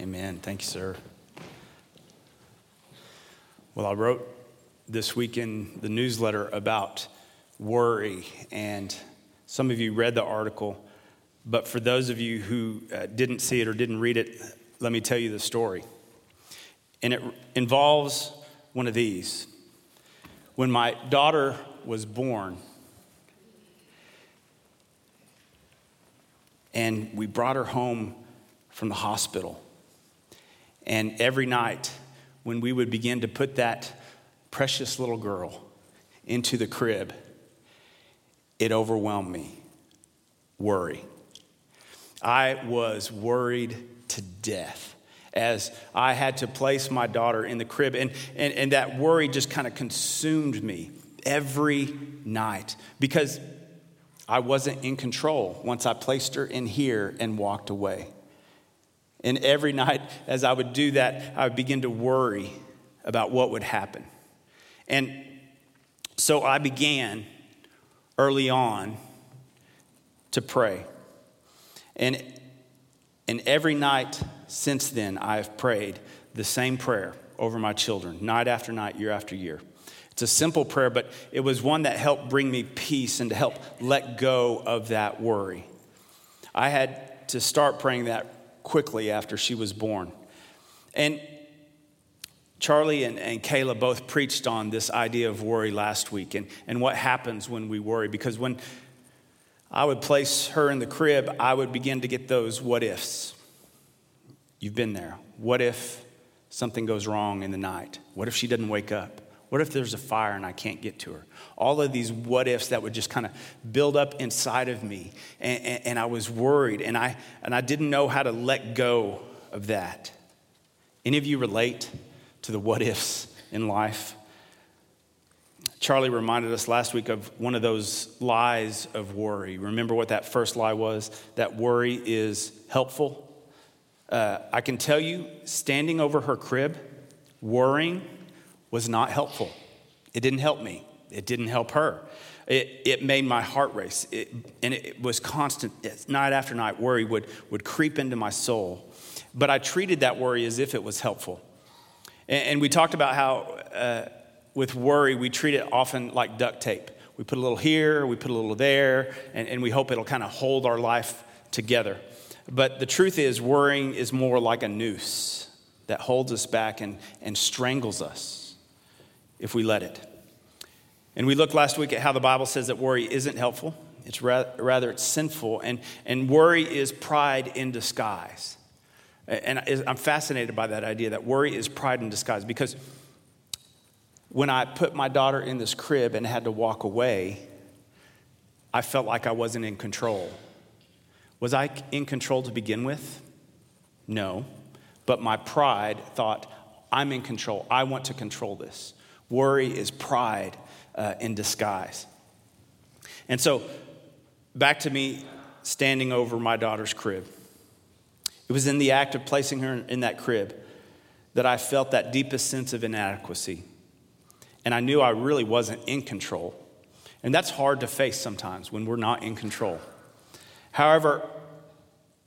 Amen. Thank you, sir. Well, I wrote this week in the newsletter about worry, and some of you read the article, but for those of you who didn't see it or didn't read it, let me tell you the story. And it involves one of these. When my daughter was born, and we brought her home from the hospital. And every night when we would begin to put that precious little girl into the crib, it overwhelmed me. Worry. I was worried to death as I had to place my daughter in the crib. And that worry just kind of consumed me every night because I wasn't in control once I placed her in here and walked away. And every night as I would do that, I would begin to worry about what would happen. And so I began early on to pray. And every night since then, I have prayed the same prayer over my children, night after night, year after year. It's a simple prayer, but it was one that helped bring me peace and to help let go of that worry. I had to start praying that quickly after she was born. And Charlie and Kayla both preached on this idea of worry last week and what happens when we worry. Because when I would place her in the crib, I would begin to get those what ifs. You've been there. What if something goes wrong in the night? What if she doesn't wake up? What if there's a fire and I can't get to her? All of these what ifs that would just kind of build up inside of me. And I was worried and I didn't know how to let go of that. Any of you relate to the what ifs in life? Charlie reminded us last week of one of those lies of worry. Remember what that first lie was? That worry is helpful. I can tell you, standing over her crib, worrying was not helpful. It didn't help me. It didn't help her. It made my heart race. It was constant. Night after night, worry would creep into my soul. But I treated that worry as if it was helpful. And we talked about how with worry, we treat it often like duct tape. We put a little here, we put a little there, and we hope it'll kind of hold our life together. But the truth is, worrying is more like a noose that holds us back and strangles us if we let it. And we looked last week at how the Bible says that worry isn't helpful. It's rather it's sinful. And worry is pride in disguise. And I'm fascinated by that idea that worry is pride in disguise. Because when I put my daughter in this crib and had to walk away, I felt like I wasn't in control. Was I in control to begin with? No. But my pride thought, I'm in control. I want to control this. Worry is pride in disguise. And so back to me standing over my daughter's crib. It was in the act of placing her in that crib that I felt that deepest sense of inadequacy. And I knew I really wasn't in control. And that's hard to face sometimes when we're not in control. However,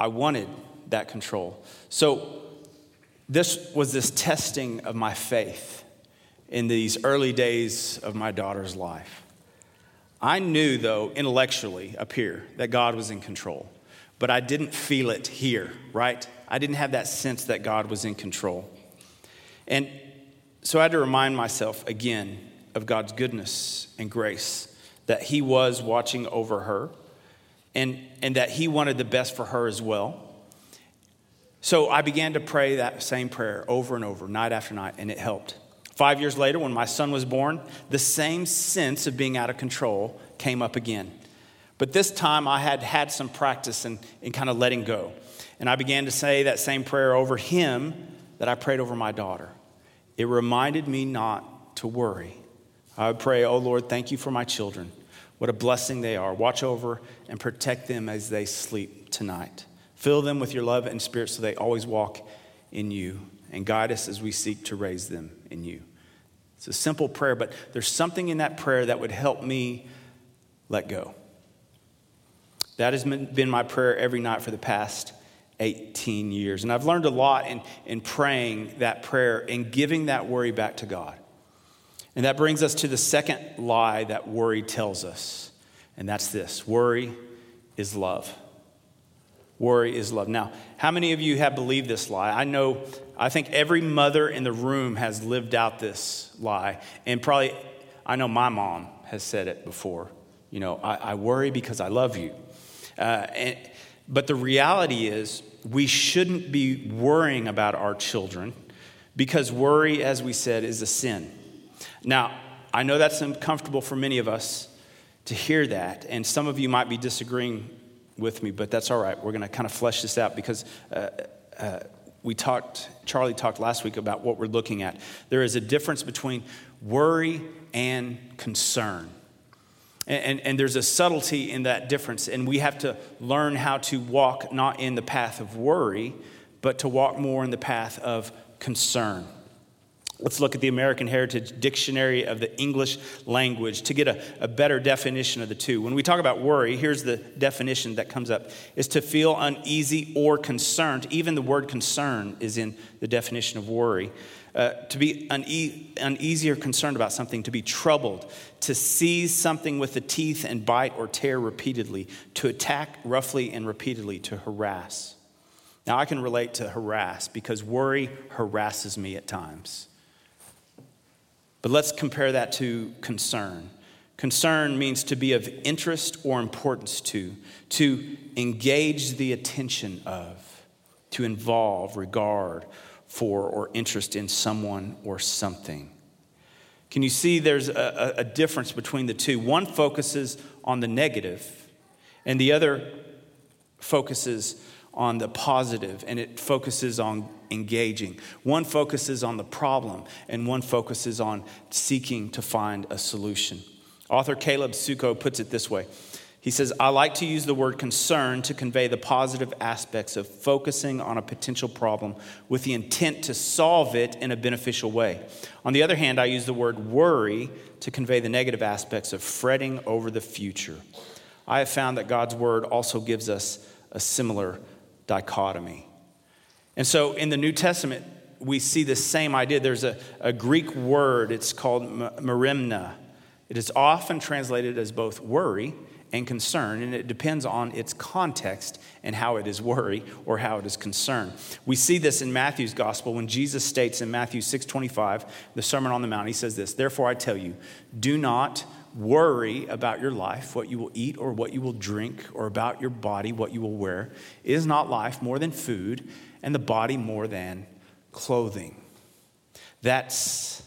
I wanted that control. So this was this testing of my faith. In these early days of my daughter's life, I knew, though, intellectually up here, that God was in control. But I didn't feel it here, right? I didn't have that sense that God was in control. And so I had to remind myself again of God's goodness and grace, that He was watching over her and that He wanted the best for her as well. So I began to pray that same prayer over and over, night after night, and it helped. 5 years later, when my son was born, the same sense of being out of control came up again. But this time I had some practice in kind of letting go. And I began to say that same prayer over him that I prayed over my daughter. It reminded me not to worry. I would pray, oh Lord, thank you for my children. What a blessing they are. Watch over and protect them as they sleep tonight. Fill them with your love and spirit so they always walk in you. And guide us as we seek to raise them in you. It's a simple prayer, but there's something in that prayer that would help me let go. That has been my prayer every night for the past 18 years. And I've learned a lot in praying that prayer and giving that worry back to God. And that brings us to the second lie that worry tells us. And that's this: worry is love. Worry is love. Now, how many of you have believed this lie? I think every mother in the room has lived out this lie. And probably, I know my mom has said it before. You know, I worry because I love you. But the reality is we shouldn't be worrying about our children, because worry, as we said, is a sin. Now, I know that's uncomfortable for many of us to hear that, and some of you might be disagreeing with me, but that's all right. We're going to kind of flesh this out, because Charlie talked last week about what we're looking at. There is a difference between worry and concern. And there's a subtlety in that difference, and we have to learn how to walk not in the path of worry, but to walk more in the path of concern. Let's look at the American Heritage Dictionary of the English Language to get a better definition of the two. When we talk about worry, here's the definition that comes up: is to feel uneasy or concerned. Even the word concern is in the definition of worry. To be uneasy or concerned about something, to be troubled, to seize something with the teeth and bite or tear repeatedly, to attack roughly and repeatedly, to harass. Now, I can relate to harass, because worry harasses me at times. But let's compare that to concern. Concern means to be of interest or importance to engage the attention of, to involve, regard for, or interest in someone or something. Can you see there's a difference between the two? One focuses on the negative, and the other focuses on the positive, and it focuses on engaging. One focuses on the problem, and one focuses on seeking to find a solution. Author Caleb Suko puts it this way. He says, "I like to use the word concern to convey the positive aspects of focusing on a potential problem with the intent to solve it in a beneficial way. On the other hand, I use the word worry to convey the negative aspects of fretting over the future." I have found that God's word also gives us a similar dichotomy. And so in the New Testament, we see the same idea. There's a Greek word, it's called merimna. It is often translated as both worry and concern, and it depends on its context and how it is worry or how it is concern. We see this in Matthew's gospel when Jesus states in Matthew 6:25, the Sermon on the Mount, he says this: "Therefore I tell you, do not worry about your life, what you will eat or what you will drink, or about your body, what you will wear. Is not life more than food, and the body more than clothing?" That's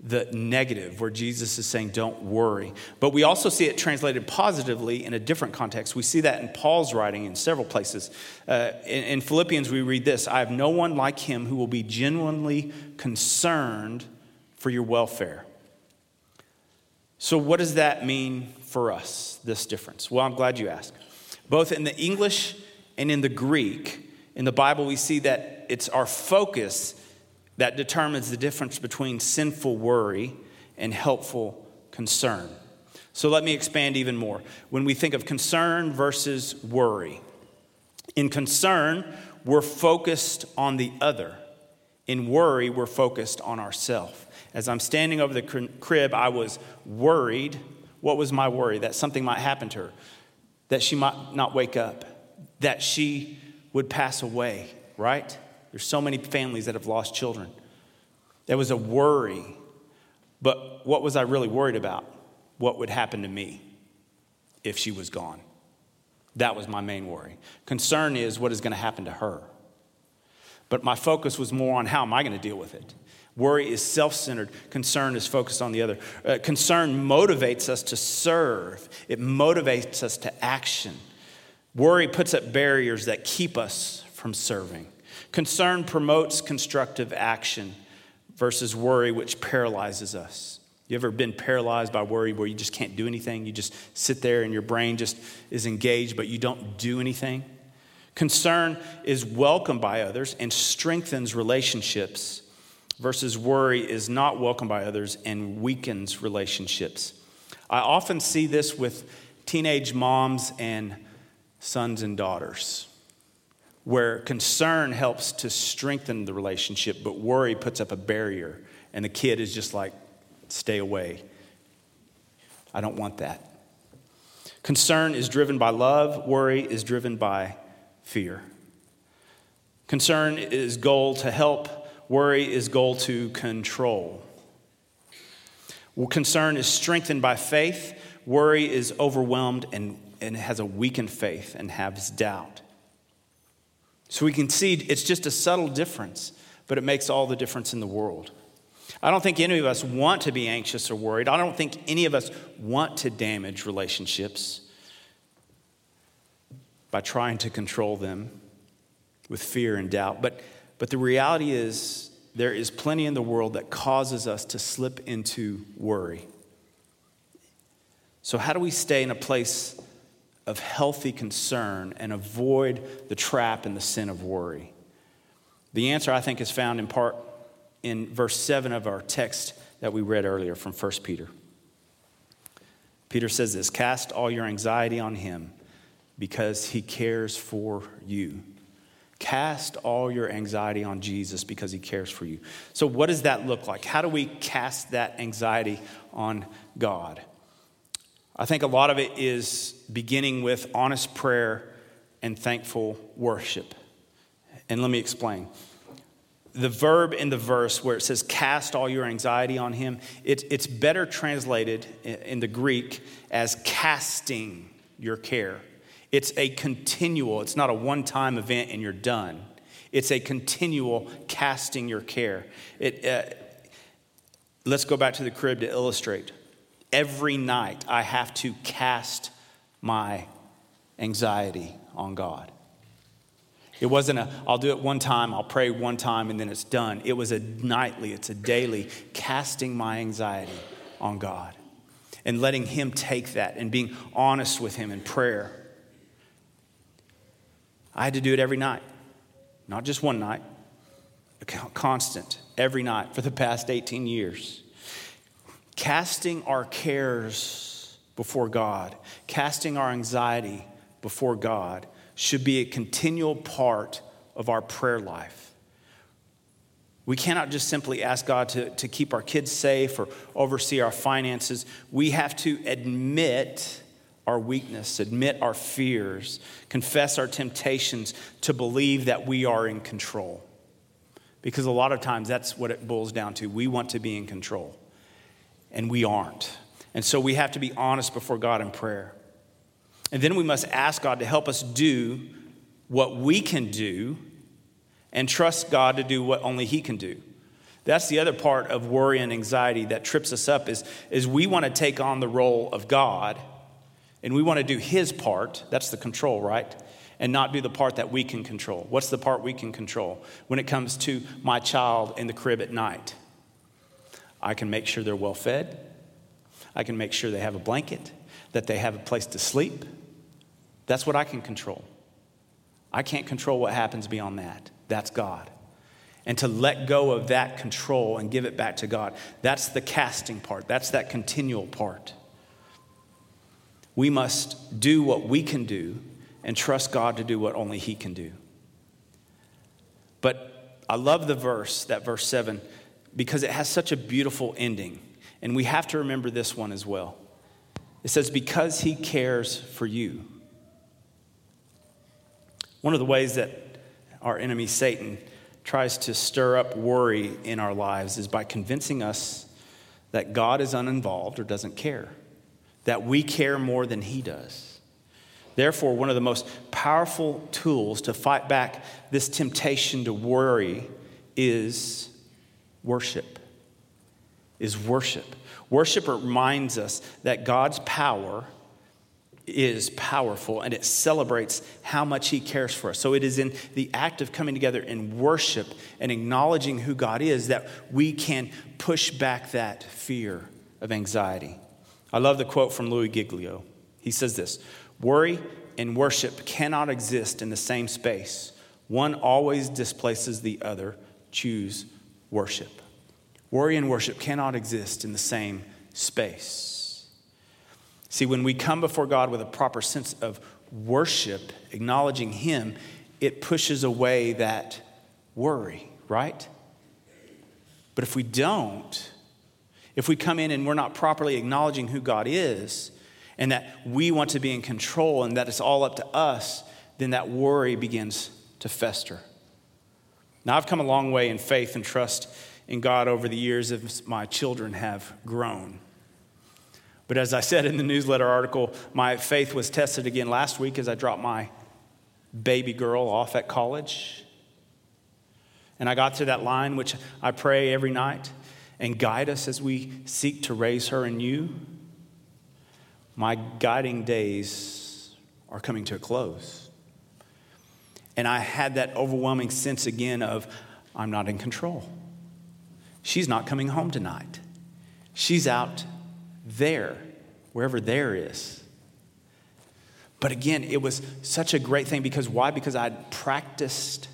the negative, where Jesus is saying, don't worry. But we also see it translated positively in a different context. We see that in Paul's writing in several places. In Philippians, we read this: "I have no one like him who will be genuinely concerned for your welfare." So what does that mean for us, this difference? Well, I'm glad you asked. Both in the English and in the Greek, in the Bible, we see that it's our focus that determines the difference between sinful worry and helpful concern. So let me expand even more. When we think of concern versus worry, in concern, we're focused on the other. In worry, we're focused on ourselves. As I'm standing over the crib, I was worried. What was my worry? That something might happen to her, that she might not wake up, that she would pass away, right? There's so many families that have lost children. That was a worry. But what was I really worried about? What would happen to me if she was gone? That was my main worry. Concern is what is going to happen to her. But my focus was more on how am I going to deal with it. Worry is self-centered. Concern is focused on the other. Concern motivates us to serve. It motivates us to action. Worry puts up barriers that keep us from serving. Concern promotes constructive action versus worry, which paralyzes us. You ever been paralyzed by worry where you just can't do anything? You just sit there and your brain just is engaged, but you don't do anything? Concern is welcomed by others and strengthens relationships, versus worry is not welcomed by others and weakens relationships. I often see this with teenage moms and sons and daughters. where concern helps to strengthen the relationship, but worry puts up a barrier, and the kid is just like, stay away. I don't want that. Concern is driven by love. Worry is driven by fear. Concern is goal to help. Worry is goal to control. Concern is strengthened by faith. Worry is overwhelmed and has a weakened faith and has doubt. So we can see it's just a subtle difference, but it makes all the difference in the world. I don't think any of us want to be anxious or worried. I don't think any of us want to damage relationships by trying to control them with fear and doubt. But the reality is there is plenty in the world that causes us to slip into worry. So how do we stay in a place of healthy concern and avoid the trap and the sin of worry? The answer, I think, is found in part in verse 7 of our text that we read earlier from 1 Peter. Peter says this, "Cast all your anxiety on him because he cares for you." Cast all your anxiety on Jesus because he cares for you. So what does that look like? How do we cast that anxiety on God? I think a lot of it is beginning with honest prayer and thankful worship. And let me explain. The verb in the verse where it says, cast all your anxiety on him, it's better translated in the Greek as casting your care. It's a continual, it's not a one-time event and you're done. It's a continual casting your care. Let's go back to the crib to illustrate. Every night I have to cast my anxiety on God. It wasn't I'll do it one time, I'll pray one time, and then it's done. It was a nightly, it's a daily casting my anxiety on God and letting him take that and being honest with him in prayer. I had to do it every night, not just one night, constant, every night for the past 18 years. Casting our cares before God, casting our anxiety before God should be a continual part of our prayer life. We cannot just simply ask God to keep our kids safe or oversee our finances. We have to admit our weakness, admit our fears, confess our temptations to believe that we are in control. Because a lot of times that's what it boils down to. We want to be in control, and we aren't. And so we have to be honest before God in prayer. And then we must ask God to help us do what we can do and trust God to do what only he can do. That's the other part of worry and anxiety that trips us up is we want to take on the role of God and we want to do his part. That's the control, right? And not do the part that we can control. What's the part we can control? When it comes to my child in the crib at night, I can make sure they're well fed. I can make sure they have a blanket, that they have a place to sleep. That's what I can control. I can't control what happens beyond that. That's God. And to let go of that control and give it back to God, that's the casting part. That's that continual part. We must do what we can do and trust God to do what only he can do. But I love the verse, that verse 7, because it has such a beautiful ending. And we have to remember this one as well. It says, because he cares for you. One of the ways that our enemy Satan tries to stir up worry in our lives is by convincing us that God is uninvolved or doesn't care, that we care more than he does. Therefore, one of the most powerful tools to fight back this temptation to worry is worship. Worship reminds us that God's power is powerful and it celebrates how much he cares for us. So it is in the act of coming together in worship and acknowledging who God is that we can push back that fear of anxiety. I love the quote from Louis Giglio. He says this, "Worry and worship cannot exist in the same space. One always displaces the other. Choose worship." Worry and worship cannot exist in the same space. See, when we come before God with a proper sense of worship, acknowledging him, it pushes away that worry, right? But if we don't, if we come in and we're not properly acknowledging who God is and that we want to be in control and that it's all up to us, then that worry begins to fester. Now, I've come a long way in faith and trust in God over the years as my children have grown. But as I said in the newsletter article, my faith was tested again last week as I dropped my baby girl off at college. And I got to that line, which I pray every night, and guide us as we seek to raise her in you. My guiding days are coming to a close. And I had that overwhelming sense again of, I'm not in control. She's not coming home tonight. She's out there, wherever there is. But again, it was such a great thing because why? Because I had practiced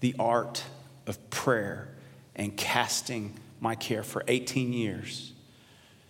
the art of prayer and casting my care for 18 years.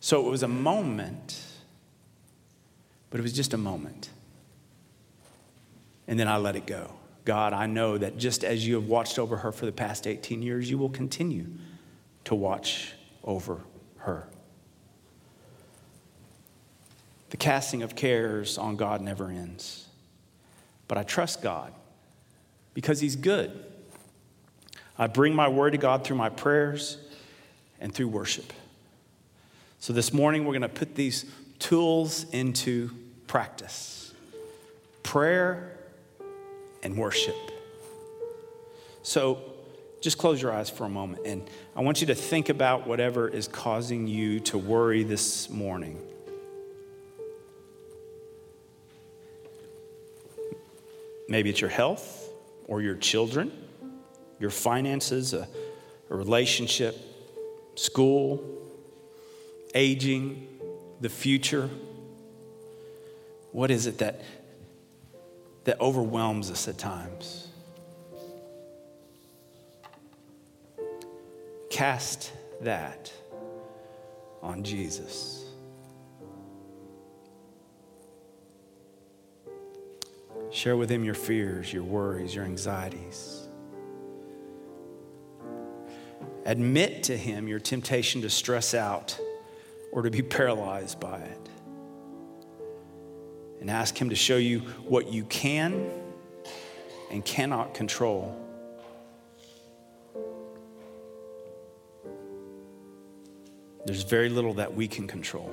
So it was a moment, but it was just a moment. And then I let it go. God, I know that just as you have watched over her for the past 18 years, you will continue to watch over her. The casting of cares on God never ends. But I trust God because he's good. I bring my word to God through my prayers and through worship. So this morning, we're going to put these tools into practice. Prayer and worship. So just close your eyes for a moment. And I want you to think about whatever is causing you to worry this morning. Maybe it's your health or your children, your finances, a relationship, school, aging, the future. What is it that overwhelms us at times? Cast that on Jesus. Share with him your fears, your worries, your anxieties. Admit to him your temptation to stress out or to be paralyzed by it. And ask him to show you what you can and cannot control. There's very little that we can control.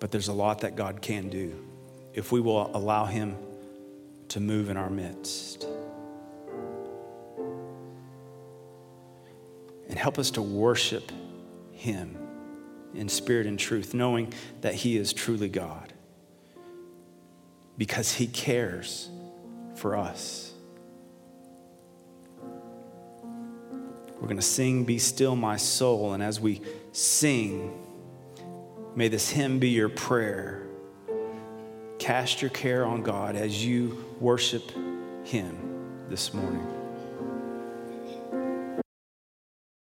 But there's a lot that God can do if we will allow him to move in our midst. And help us to worship him in spirit and truth, knowing that he is truly God because he cares for us. We're going to sing, "Be Still My Soul," and as we sing, may this hymn be your prayer. Cast your care on God as you worship him this morning.